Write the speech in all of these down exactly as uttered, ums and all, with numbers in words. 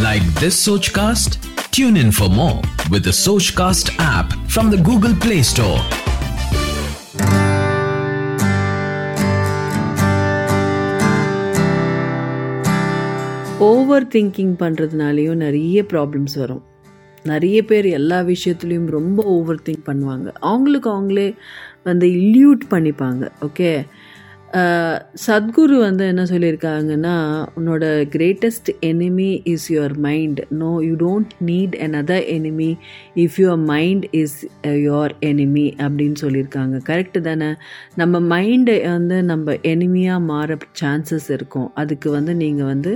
Like this Sochcast? Tune in for more with the Sochcast app from the Google Play Store. Overthinking பண்ணுறதுனாலேயும் நிறைய problems வரும். நிறைய பேர் எல்லா விஷயத்துலேயும் ரொம்ப ஓவர் திங்க் பண்ணுவாங்க. அவங்களுக்கு அவங்களே வந்து இல்யூட் பண்ணிப்பாங்க. ஓகே, சத்குரு வந்து என்ன சொல்லியிருக்காங்கன்னா, உன்னோட greatest enemy is your mind. No, you don't need another enemy if your mind is your enemy அப்படின்னு சொல்லியிருக்காங்க. கரெக்டு தானே? நம்ம மைண்டை வந்து நம்ம எனிமியாக மாற சான்சஸ் இருக்கும். அதுக்கு வந்து நீங்கள் வந்து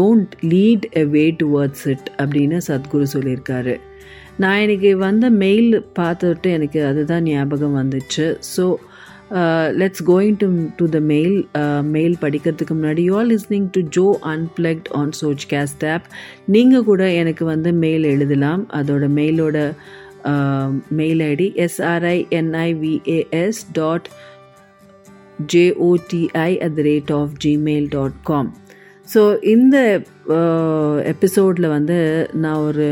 don't lead a way towards it அப்படின்னு சத்குரு சொல்லியிருக்காரு. நான் எனக்கு வந்த மெயில் பார்த்துட்டு எனக்கு அதுதான் ஞாபகம் வந்துச்சு. So let's going to to the mail. Mail படிக்கிறதுக்கு முன்னாடி, you are listening to Joe Unplugged on சோச்காஸ்ட் app. நீங்கள் கூட எனக்கு வந்து மெயில் எழுதலாம். அதோட மெயிலோட mail ID SRINIVAS dot JOTI at the rate of Gmail dot com. So இந்த எபிசோடில் வந்து நான் ஒரு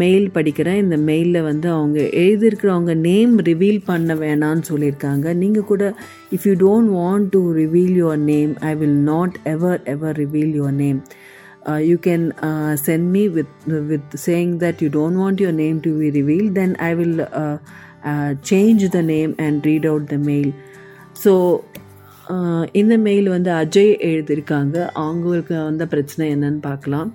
மெயில் படிக்கிறேன். இந்த மெயிலில் வந்து அவங்க எழுதியிருக்கிறவங்க நேம் ரிவீல் பண்ண வேணான்னு சொல்லியிருக்காங்க. நீங்கள் கூட if you don't want to reveal your name, I will not ever ever reveal your name. You can send me with with saying that you don't want your name to be reveal, then I will change the name and read out the mail. ஸோ இந்த mail வந்து அஜய் எழுதியிருக்காங்க. அவங்களுக்கு வந்த பிரச்சனை என்னன்னு பார்க்கலாம்.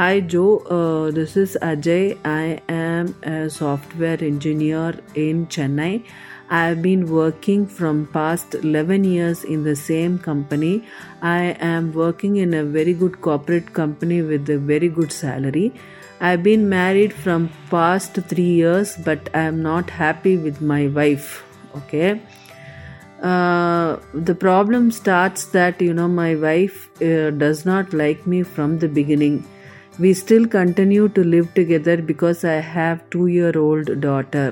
Hi Joe, uh, this is Ajay. I am a software engineer in Chennai. I have been working from past eleven years in the same company. I am working in a very good corporate company with a very good salary. I have been married from past three years, but I am not happy with my wife. Okay. Uh, the problem starts that, you know, my wife uh, does not like me from the beginning. We still continue to live together because I have a two-year-old daughter.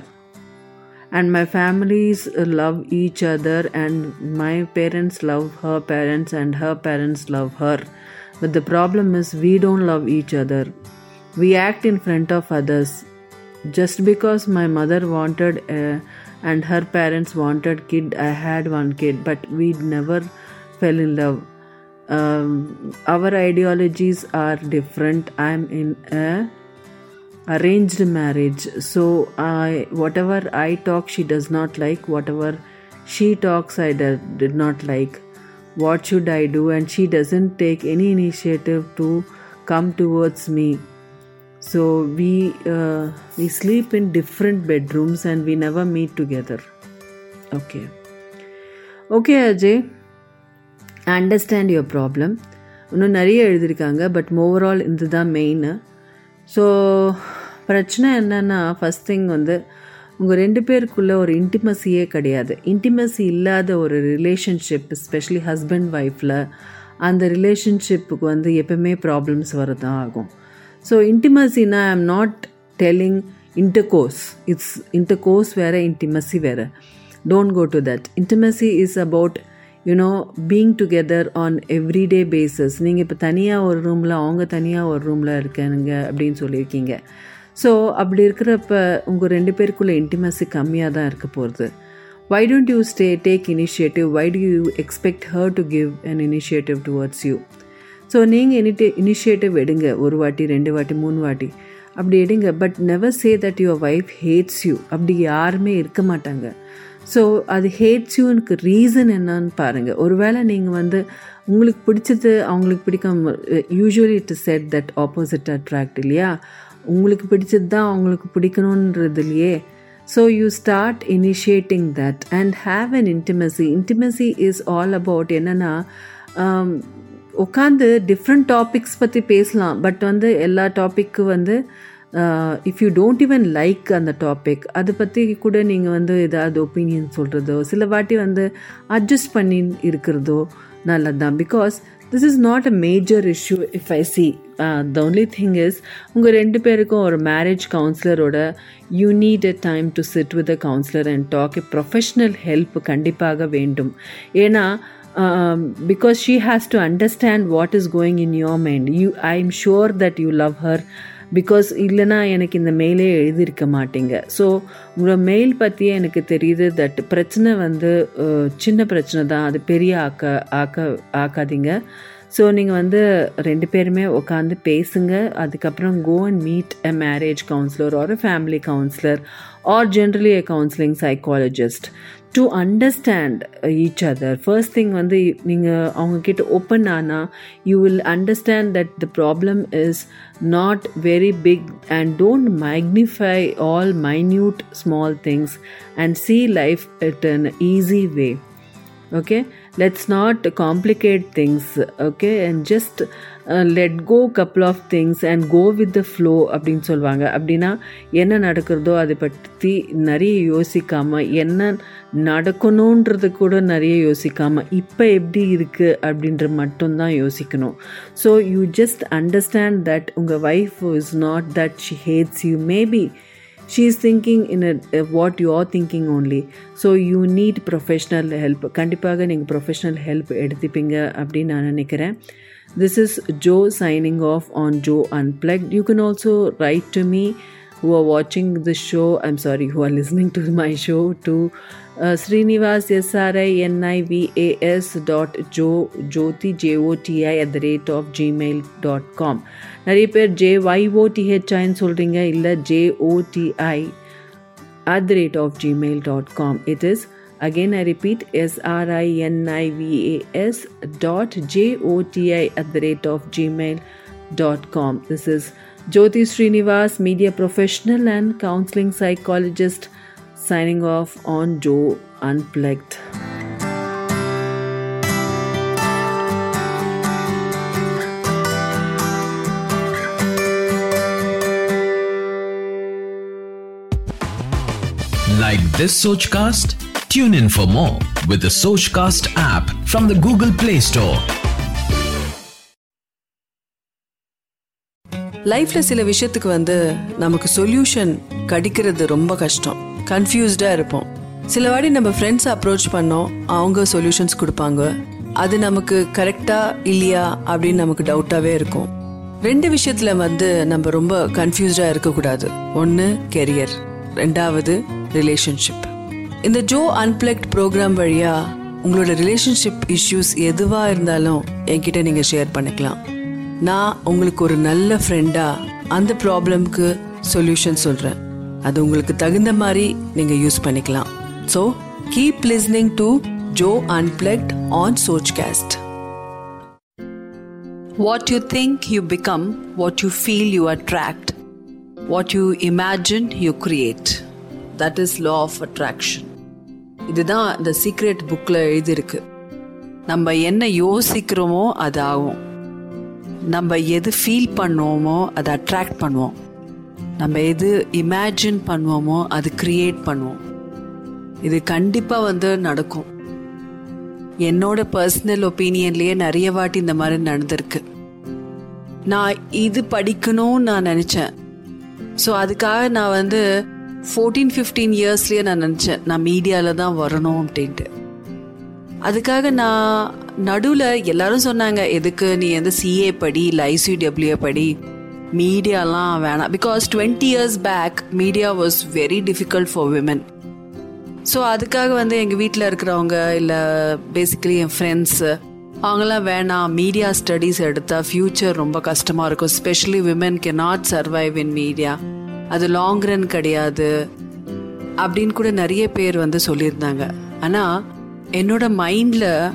And my families love each other, and my parents love her parents and her parents love her. But the problem is we don't love each other. We act in front of others. Just because my mother wanted a, and her parents wanted kid, I had one kid, but we never fell in love. Um, our ideologies are different. I'm in a arranged marriage, so I whatever I talk she does not like, whatever she talks I do, did not like. What should I do? And she doesn't take any initiative to come towards me. So we uh, we sleep in different bedrooms and we never meet together. Okay. Okay, Ajay. Understand your problem. இன்னும் நிறைய எழுதியிருக்காங்க, but overall இது தான் main. So பிரச்சனை என்னென்னா, first thing வந்து உங்கள் ரெண்டு பேருக்குள்ளே ஒரு இன்டிமசியே கிடையாது. இன்டிமசி இல்லாத ஒரு ரிலேஷன்ஷிப், எஸ்பெஷலி ஹஸ்பண்ட் ஒய்ஃபில், அந்த ரிலேஷன்ஷிப்புக்கு வந்து எப்பவுமே ப்ராப்ளம்ஸ் வரதான் ஆகும். ஸோ இன்டிமசின்னா, I am not telling intercourse, it's intercourse வேறு, இன்டிமசி வேறு. Don't go to that. Intimacy is about you know, being together on everyday basis. நீங்கள் இப்போ தனியாக ஒரு ரூமில், அவங்க தனியாக ஒரு ரூமில் இருக்கானுங்க அப்படின்னு சொல்லியிருக்கீங்க. ஸோ அப்படி இருக்கிறப்ப உங்கள் ரெண்டு பேருக்குள்ளே இன்டிமசி கம்மியாக தான் இருக்க போகிறது. why don't you stay take initiative? why do you expect her to give an initiative towards you? So நீங்கள் இனிட்டி இனிஷியேட்டிவ் எடுங்க. ஒரு வாட்டி, ரெண்டு வாட்டி, மூணு வாட்டி அப்படி எடுங்க. But never say that your wife hates you. அப்படி யாருமே இருக்க மாட்டாங்க. ஸோ அது ஹேட்ஸ் யூனுக்கு ரீசன் என்னன்னு பாருங்கள். ஒருவேளை நீங்கள் வந்து உங்களுக்கு பிடிச்சது அவங்களுக்கு பிடிக்காம, usually it is said that opposite attract இல்லையா? உங்களுக்கு பிடிச்சது தான் அவங்களுக்கு பிடிக்கணுன்றது இல்லையே. So you start initiating that and have an intimacy. Intimacy is all about என்னென்னா, உட்காந்து டிஃப்ரெண்ட் டாபிக்ஸ் பற்றி பேசலாம். பட் வந்து எல்லா டாப்பிக்கு வந்து if you don't even like அந்த டாபிக், அதை பற்றி கூட நீங்கள் வந்து ஏதாவது ஒப்பீனியன் சொல்கிறதோ, சில வாட்டி வந்து அட்ஜஸ்ட் பண்ணி இருக்கிறதோ நல்லது தான். Because this is not a major issue if I see. The only thing is, உங்கள் ரெண்டு பேருக்கும் ஒரு மேரேஜ் கவுன்சிலரோட you need a time to sit with a counsellor and talk. A professional help கண்டிப்பாக வேண்டும். ஏன்னா um, because she has to understand what is going in your mind. You, I'm sure that you love her, because இல்லைனா எனக்கு இந்த மெயிலே எழுதியிருக்க மாட்டீங்க. So உங்களோட mail பற்றியே எனக்கு தெரியுது தட் பிரச்சனை வந்து சின்ன பிரச்சனை தான், அது பெரிய ஆக்க ஆக்க ஆக்காதீங்க. ஸோ நீங்கள் வந்து ரெண்டு பேருமே உட்காந்து பேசுங்க. அதுக்கப்புறம் go and meet a marriage counsellor or a family counsellor or generally a counselling psychologist to understand each other. First thing வந்து நீங்கள் அவங்கக்கிட்ட ஓப்பன் ஆனால் you will understand that the problem is not very big and don't magnify all minute small things and see life it an easy way. Okay, let's not complicate things, okay, and just uh, let go couple of things and go with the flow அப்படினு சொல்வாங்க. அப்படினா என்ன நடக்குறதோ அதை பற்றி நிறைய யோசிக்காம, என்ன நடக்கணும்ன்றது கூட நிறைய யோசிக்காம, இப்போ எப்படி இருக்கு அப்படின்ற மட்டும் தான் யோசிக்கணும். So you just understand that உங்கள் wife is not that she hates you, maybe she is thinking in a, uh, what you are thinking only. So you need professional help. Kandipaga neenga professional help eduthinga appdi naan nenikiren. This is Joe signing off on Joe Unplugged. You can also write to me who are watching the show, I'm sorry, who are listening to my show to uh, srinivas s r i n i v a s dot jyoti at the rate of gmail dot com. நிறைய பேர் ஜேஒய்ஓடிஹெச்ஐன்னு சொல்கிறீங்க, இல்லை JOTI at the rate of Gmail dot com. It is again I repeat SRINIVAS dot JOTI at the rate of Gmail dot com. This is Jyoti Srinivas, media professional and counseling psychologist, signing off on Joe Unplugged. Like this Sochcast? Tune in for more with the Sochcast app from the Google Play Store. லைஃப்ல சில விஷயத்துக்கு வந்து நமக்கு solution கிடைக்கிறது ரொம்ப கஷ்டம், கன்ஃபியூஸ்டா இருப்போம். சில வாட்டி நம்ம ஃப்ரெண்ட்ஸ் அப்ரோச் பண்ணோம், அவங்க சொல்யூஷன்ஸ் கொடுப்பாங்க, அது நமக்கு கரெக்டா இல்லையா அப்படின்னு நமக்கு டவுட்டாவே இருக்கும். ரெண்டு விஷயத்துல வந்து நம்ம ரொம்ப கன்ஃபியூஸ்டா இருக்க கூடாது. ஒன்னு கெரியர், ரெண்டாவது ரிலேஷன்ஷிப். இந்த ஜோ அன்பிளக்ட் ப்ரோக்ராம் வழியா உங்களோட ரிலேஷன்ஷிப் இஷ்யூஸ் எதுவா இருந்தாலும் என்கிட்ட நீங்க ஷேர் பண்ணிக்கலாம். நான் உங்களுக்கு ஒரு நல்ல ஃப்ரெண்டா அந்த ப்ராப்ளம்க்கு சொல்யூஷன் சொல்றேன், அது உங்களுக்கு தகுந்த மாதிரி நீங்க யூஸ் பண்ணிக்கலாம். So keep listening to Joe Unplugged on சோச்காஸ்ட். What you think you become, what you feel you attract, what you imagine you create. That is law of attraction. இதுதான் இந்த சீக்ரெட் புக்ல எழுதிருக்கு. நம்ம என்ன யோசிக்கிறோமோ அது ஆகும், நம்ம எது ஃபீல் பண்ணுவோமோ அதை அட்ராக்ட் பண்ணுவோம், நம்ம எது இமேஜின் பண்ணுவோமோ அது கிரியேட் பண்ணுவோம். இது கண்டிப்பாக வந்து நடக்கும். என்னோட பர்சனல் ஒப்பீனியன்லேயே நிறைய வாட்டி இந்த மாதிரி நடந்திருக்கு. நான் இது படிக்கணும்னு நான் நினச்சேன். ஸோ அதுக்காக நான் வந்து ஃபோர்டீன் ஃபிஃப்டீன் இயர்ஸ்லேயே நான் நினச்சேன் நான் மீடியாவில் தான் வரணும் அப்படின்ட்டு. அதுக்காக நான் நடுவில் எல்லாரும் சொன்னாங்க, எதுக்கு நீ வந்து சிஏ படி, இல்லை ஐசிடபிள்யூஏ படி, மீடியாலாம் வேணாம். Because twenty years back media was very difficult for women. So அதுக்காக வந்து எங்கள் வீட்டில் இருக்கிறவங்க, இல்லை பேசிக்கலி என் ஃப்ரெண்ட்ஸு, அவங்களாம் வேணாம், மீடியா ஸ்டடீஸ் எடுத்தால் ஃப்யூச்சர் ரொம்ப கஷ்டமாக இருக்கும், specially women can not survive in media, அது லாங் ரன் கிடையாது அப்படின்னு கூட நிறைய பேர் வந்து சொல்லியிருந்தாங்க. ஆனால் என்னோட மைண்டில்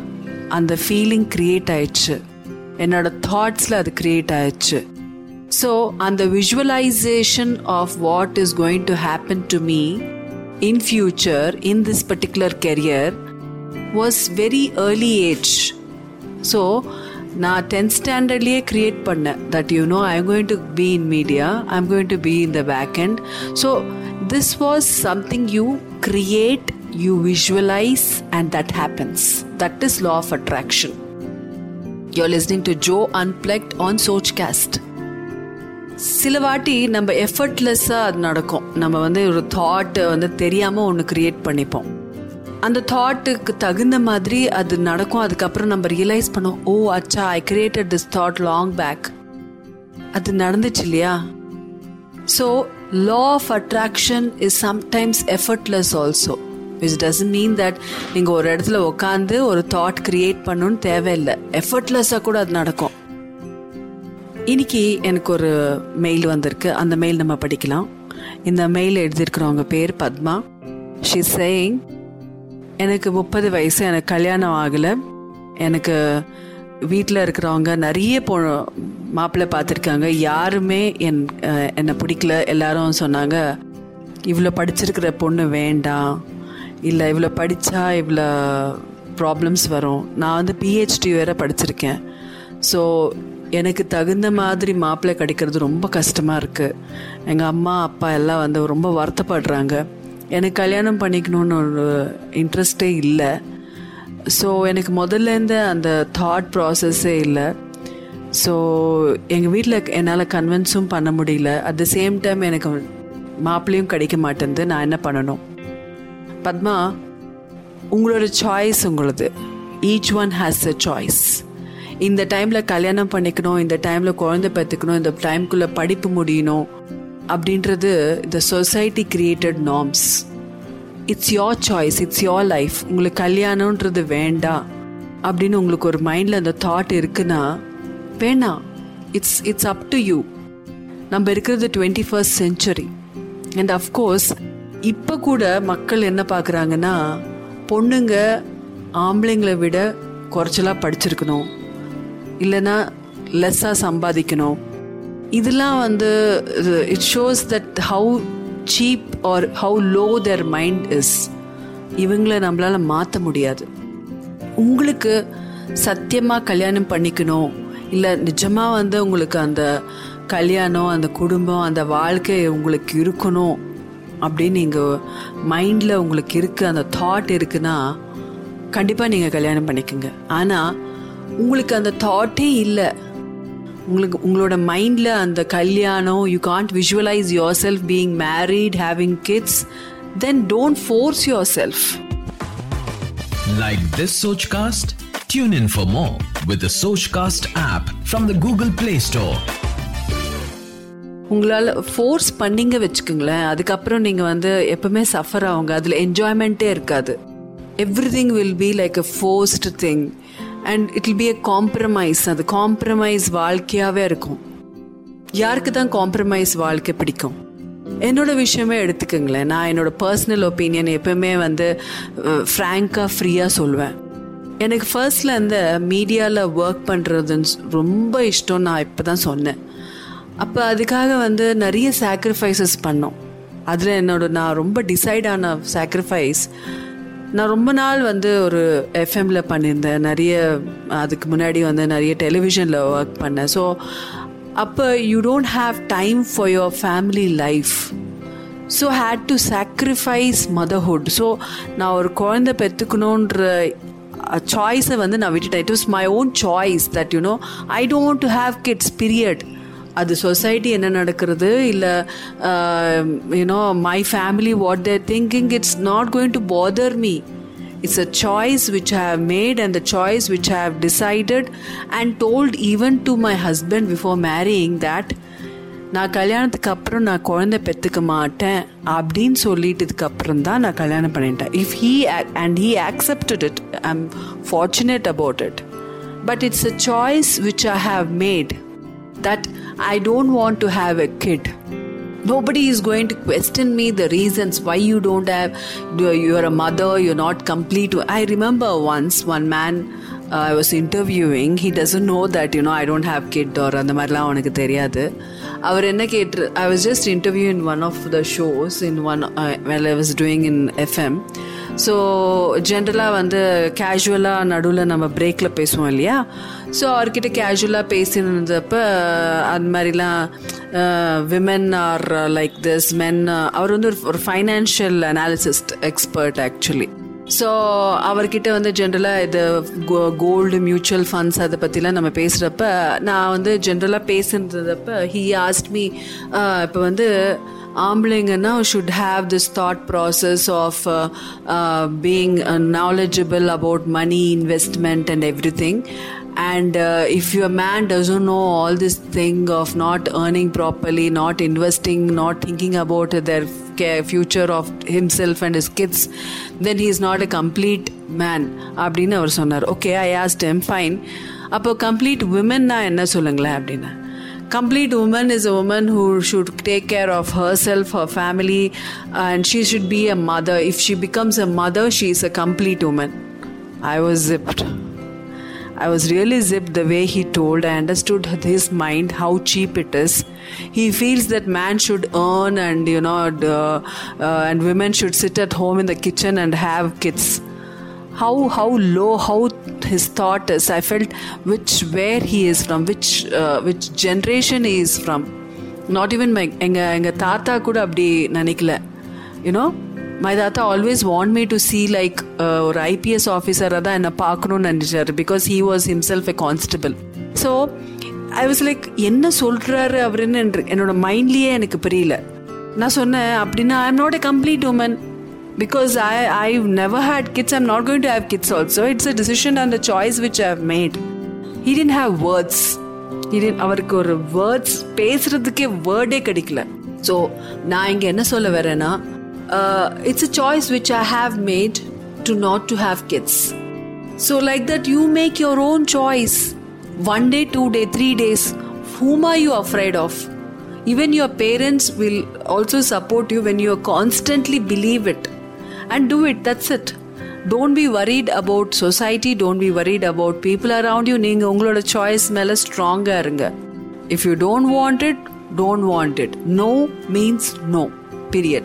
அந்த ஃபீலிங் க்ரியேட் ஆயிடுச்சு, என்னோட தாட்ஸில் அது க்ரியேட் ஆயிடுச்சு. ஸோ அந்த visualisation of what is going to happen to me in future in this particular career was very early age. So நான் டென்த் ஸ்டாண்டர்ட்லேயே க்ரியேட் பண்ணேன் that you know I am going to be in media, I am going to be in the back end. So this was something you create, you visualize, and that happens. That is law of attraction. You're listening to Joe Unplugged on Sochcast. சிலவாட்டி நம்ம எஃபர்ட்லெஸ்ஸாக அது நடக்கும். நம்ம வந்து ஒரு தாட்டை வந்து தெரியாமல் ஒன்று க்ரியேட் பண்ணிப்போம். அந்த தாட்டுக்கு தகுந்த மாதிரி அது நடக்கும். அதுக்கப்புறம் நம்ம ரியலைஸ் பண்ணோம், ஓ அச்சா I created this thought long back, அது நடந்துச்சு இல்லையா. So law of attraction is sometimes effortless also, which doesn't mean that நீங்கள் ஒரு இடத்துல உட்காந்து ஒரு தாட் கிரியேட் பண்ணணும்னு தேவையில்லை, எஃபர்ட்லெஸ்ஸாக கூட அது நடக்கும். இன்னைக்கு எனக்கு ஒரு மெயில் வந்திருக்கு, அந்த மெயில் நம்ம படிக்கலாம். இந்த மெயில் எழுதியிருக்கிறவங்க பேர் பத்மா. she is saying, எனக்கு முப்பது வயசு, எனக்கு கல்யாணம் ஆகலை, எனக்கு வீட்டில் இருக்கிறவங்க நிறைய போ மாப்பிள்ளை பார்த்துருக்காங்க, யாருமே என் என்னை பிடிக்கல. எல்லாரும் சொன்னாங்க இவ்வளோ படிச்சிருக்கிற பொண்ணு வேண்டாம், இல்லை இவ்வளோ படித்தா இவ்வளோ ப்ராப்ளம்ஸ் வரும், நான் வந்து பிஹெச்டி வேறு படிச்சிருக்கேன், ஸோ எனக்கு தகுந்த மாதிரி மாப்பிள்ளை கிடைக்கிறது ரொம்ப கஷ்டமாக இருக்குது, எங்கள் அம்மா அப்பா எல்லாம் வந்து ரொம்ப வருத்தப்படுறாங்க, எனக்கு கல்யாணம் பண்ணிக்கணும்னு ஒரு இன்ட்ரெஸ்டே இல்லை. ஸோ எனக்கு முதல்லேருந்து அந்த தாட் ப்ராசஸ்ஸே இல்லை. ஸோ எங்கள் வீட்டில் என்னால் கன்வின்ஸும் பண்ண முடியல, அட் த சேம் டைம் எனக்கு மாப்பிள்ளையும் கிடைக்க மாட்டேங்குது, நான் என்ன பண்ணணும்? பத்மா, உங்களோட சாய்ஸ் உங்களது, each one has a choice. இந்த டைமில் கல்யாணம் பண்ணிக்கணும், இந்த டைமில் குழந்தை பெற்றுக்கணும், இந்த டைமுக்குள்ளே படிப்பு முடியணும் அப்படின்றது இந்த society created norms. It's your choice, it's your life. உங்களுக்கு கல்யாணன்றது வேண்டாம் அப்படின்னு உங்களுக்கு ஒரு மைண்டில் அந்த தாட் இருக்குன்னா வேணாம், it's it's up to you. நம்ம இருக்கிறது twenty first century and of course இப்போ கூட மக்கள் என்ன பார்க்குறாங்கன்னா, பொண்ணுங்க ஆம்பளைங்களை விட குறைச்சலாக படிச்சிருக்கணும், இல்லைன்னா லெஸ்ஸாக சம்பாதிக்கணும். இதெல்லாம் வந்து it shows that how cheap or how low their mind is. இவங்களை நம்மளால மாற்ற முடியாது. உங்களுக்கு சத்தியமாக கல்யாணம் பண்ணிக்கணும், இல்லை நிஜமாக வந்து உங்களுக்கு அந்த கல்யாணம், அந்த குடும்பம், அந்த வாழ்க்கை உங்களுக்கு இருக்கணும் அப்படின்னு நீங்கள் மைண்டில் உங்களுக்கு இருக்குது, அந்த தாட் இருக்குன்னா கண்டிப்பாக நீங்கள் கல்யாணம் பண்ணிக்கோங்க. ஆனால் உங்களுக்கு அந்த தாட்டே இல்லை, உங்களுக்கு உங்களோட மைண்டில் அந்த கல்யாணம், you can't visualise yourself being married, having kids, then don't force yourself. Like this Sochcast? Tune in for more with the Sochcast app from the Google Play Store. உங்களால் ஃபோர்ஸ் பண்ணிங்க வச்சுக்கோங்களேன், அதுக்கப்புறம் நீங்கள் வந்து எப்பவுமே suffer ஆகுங்க, அதில் என்ஜாய்மெண்ட்டே இருக்காது. Everything will be like a forced thing and it will be a compromise. அது காம்ப்ரமைஸ் வாழ்க்கையாகவே இருக்கும். யாருக்கு தான் காம்ப்ரமைஸ் வாழ்க்கை பிடிக்கும்? என்னோட விஷயமே எடுத்துக்கோங்களேன், நான் என்னோட பர்சனல் ஒப்பீனியன் எப்பவுமே வந்து ஃப்ராங்காக ஃப்ரீயாக சொல்லுவேன். எனக்கு ஃபர்ஸ்டில் அந்த மீடியாவில் ஒர்க் பண்ணுறதுன்னு ரொம்ப இஷ்டம், நான் இப்போ தான் சொன்னேன். அப்போ அதுக்காக வந்து நிறைய சாக்ரிஃபைசஸ் பண்ணோம். அதில் என்னோட நான் ரொம்ப டிசைட் ஆன சாக்ரிஃபைஸ், நான் ரொம்ப நாள் வந்து ஒரு எஃப்எம்மில் பண்ணியிருந்தேன், நிறைய அதுக்கு முன்னாடி வந்து நிறைய டெலிவிஷனில் ஒர்க் பண்ணேன். ஸோ அப்போ you don't have time for your family life, so had to sacrifice motherhood. So நான் ஒரு குழந்தை பெற்றுக்கணுன்ற சாய்ஸை வந்து நான் விட்டுட்டேன். It was my own choice that you know I don't want to have kids period. அது சொசைட்டி என்ன நடக்கிறது, இல்லை you know my family what they're thinking, it's not going to bother me. It's a choice which I have made and the choice which I have decided and told even to my husband before marrying that நான் கல்யாணத்துக்கு அப்புறம் நான் குழந்தை பெற்றுக்க மாட்டேன் அப்படின்னு சொல்லிட்டதுக்கப்புறம் தான் நான் கல்யாணம் பண்ணிட்டேன். If he and he accepted it, I am fortunate about it. But it's a choice which I have made that I don't want to have a kid. Nobody is going to question me the reasons why you don't have, you are a mother, you're not complete. I remember once one man uh, I was interviewing, he doesn't know that, you know, I don't have kid or andha marla avanukku theriyadhu. Avar enna ketru, I was just interviewing one of the shows in one uh, while I was doing in F M. So ஜென்ரலாக வந்து கேஷுவலாக நடுவில் நம்ம பிரேக்கில் பேசுவோம் இல்லையா. So அவர்கிட்ட கேஷுவலாக பேசினப்போ அது மாதிரிலாம் women are like this men, அவர் வந்து ஒரு ஒரு financial analyst expert actually. So அவர்கிட்ட வந்து ஜென்ரலாக இது கோல்டு மியூச்சுவல் ஃபண்ட்ஸ் அதை பற்றிலாம் நம்ம பேசுகிறப்ப நான் வந்து ஜென்ரலாக பேசுனதப்போ ஹி ஆஸ்ட் மீ இப்போ வந்து ஆம்பளைங்கன்னா should have this thought process of being knowledgeable about money, investment and everything. And uh, if your man doesn't know all this thing of not earning properly, not investing, not thinking about their future of himself and his kids, then he is not a complete man. அப்படினு அவர் சொன்னார். Okay, I asked him, fine. அப்போ complete women னா என்ன சொல்லுங்களே அப்படினா, complete woman is a woman who should take care of herself, her family, and she should be a mother. If she becomes a mother, she is a complete woman. I was zipped. I was really zipped the way he told. I understood his mind, how cheap it is. He feels that man should earn and, you know, uh, uh, and women should sit at home in the kitchen and have kids. How how low, how his thought is. I felt which where he is from, which uh, which generation he is from. Not even my enga enga tata kuda abdi nanikla. You know, my tata always want me to see like uh, or I P S officer ada enna paakonu nanichar because he was himself a constable. So I was like, enna solraru avrinu enoda mind liye enakku periyala. Na sonna appadina I am not a complete woman. Because I, I've never had kids, I'm not going to have kids also. It's a decision and a choice which I've made. He didn't have words. He didn't, அவருக்கு ஒரு words, பேசுறதுக்கே வேர்டே கிடைக்கல. So, நான் இங்க என்ன சொல்ல வரேன்னா, it's a choice which I have made to not to have kids. So, like that, you make your own choice. One day, two day, three days. Whom are you afraid of? Even your parents will also support you when you constantly believe it. And do it, that's it. Don't be worried about society, don't be worried about people around you. நீங்க உங்களோட choice மேல ஸ்ட்ராங்கா இருங்க. If you don't want it, don't want it. No means no. Period.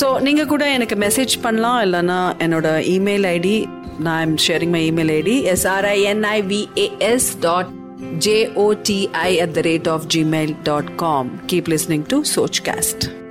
So நீங்க கூட எனக்கு message பண்ணலாம், இல்லனா என்னோட இமெயில் ஐடி, நான் I'm sharing my email ID srinivas.joti at the rate of gmail dot com. Keep listening to Sochcast.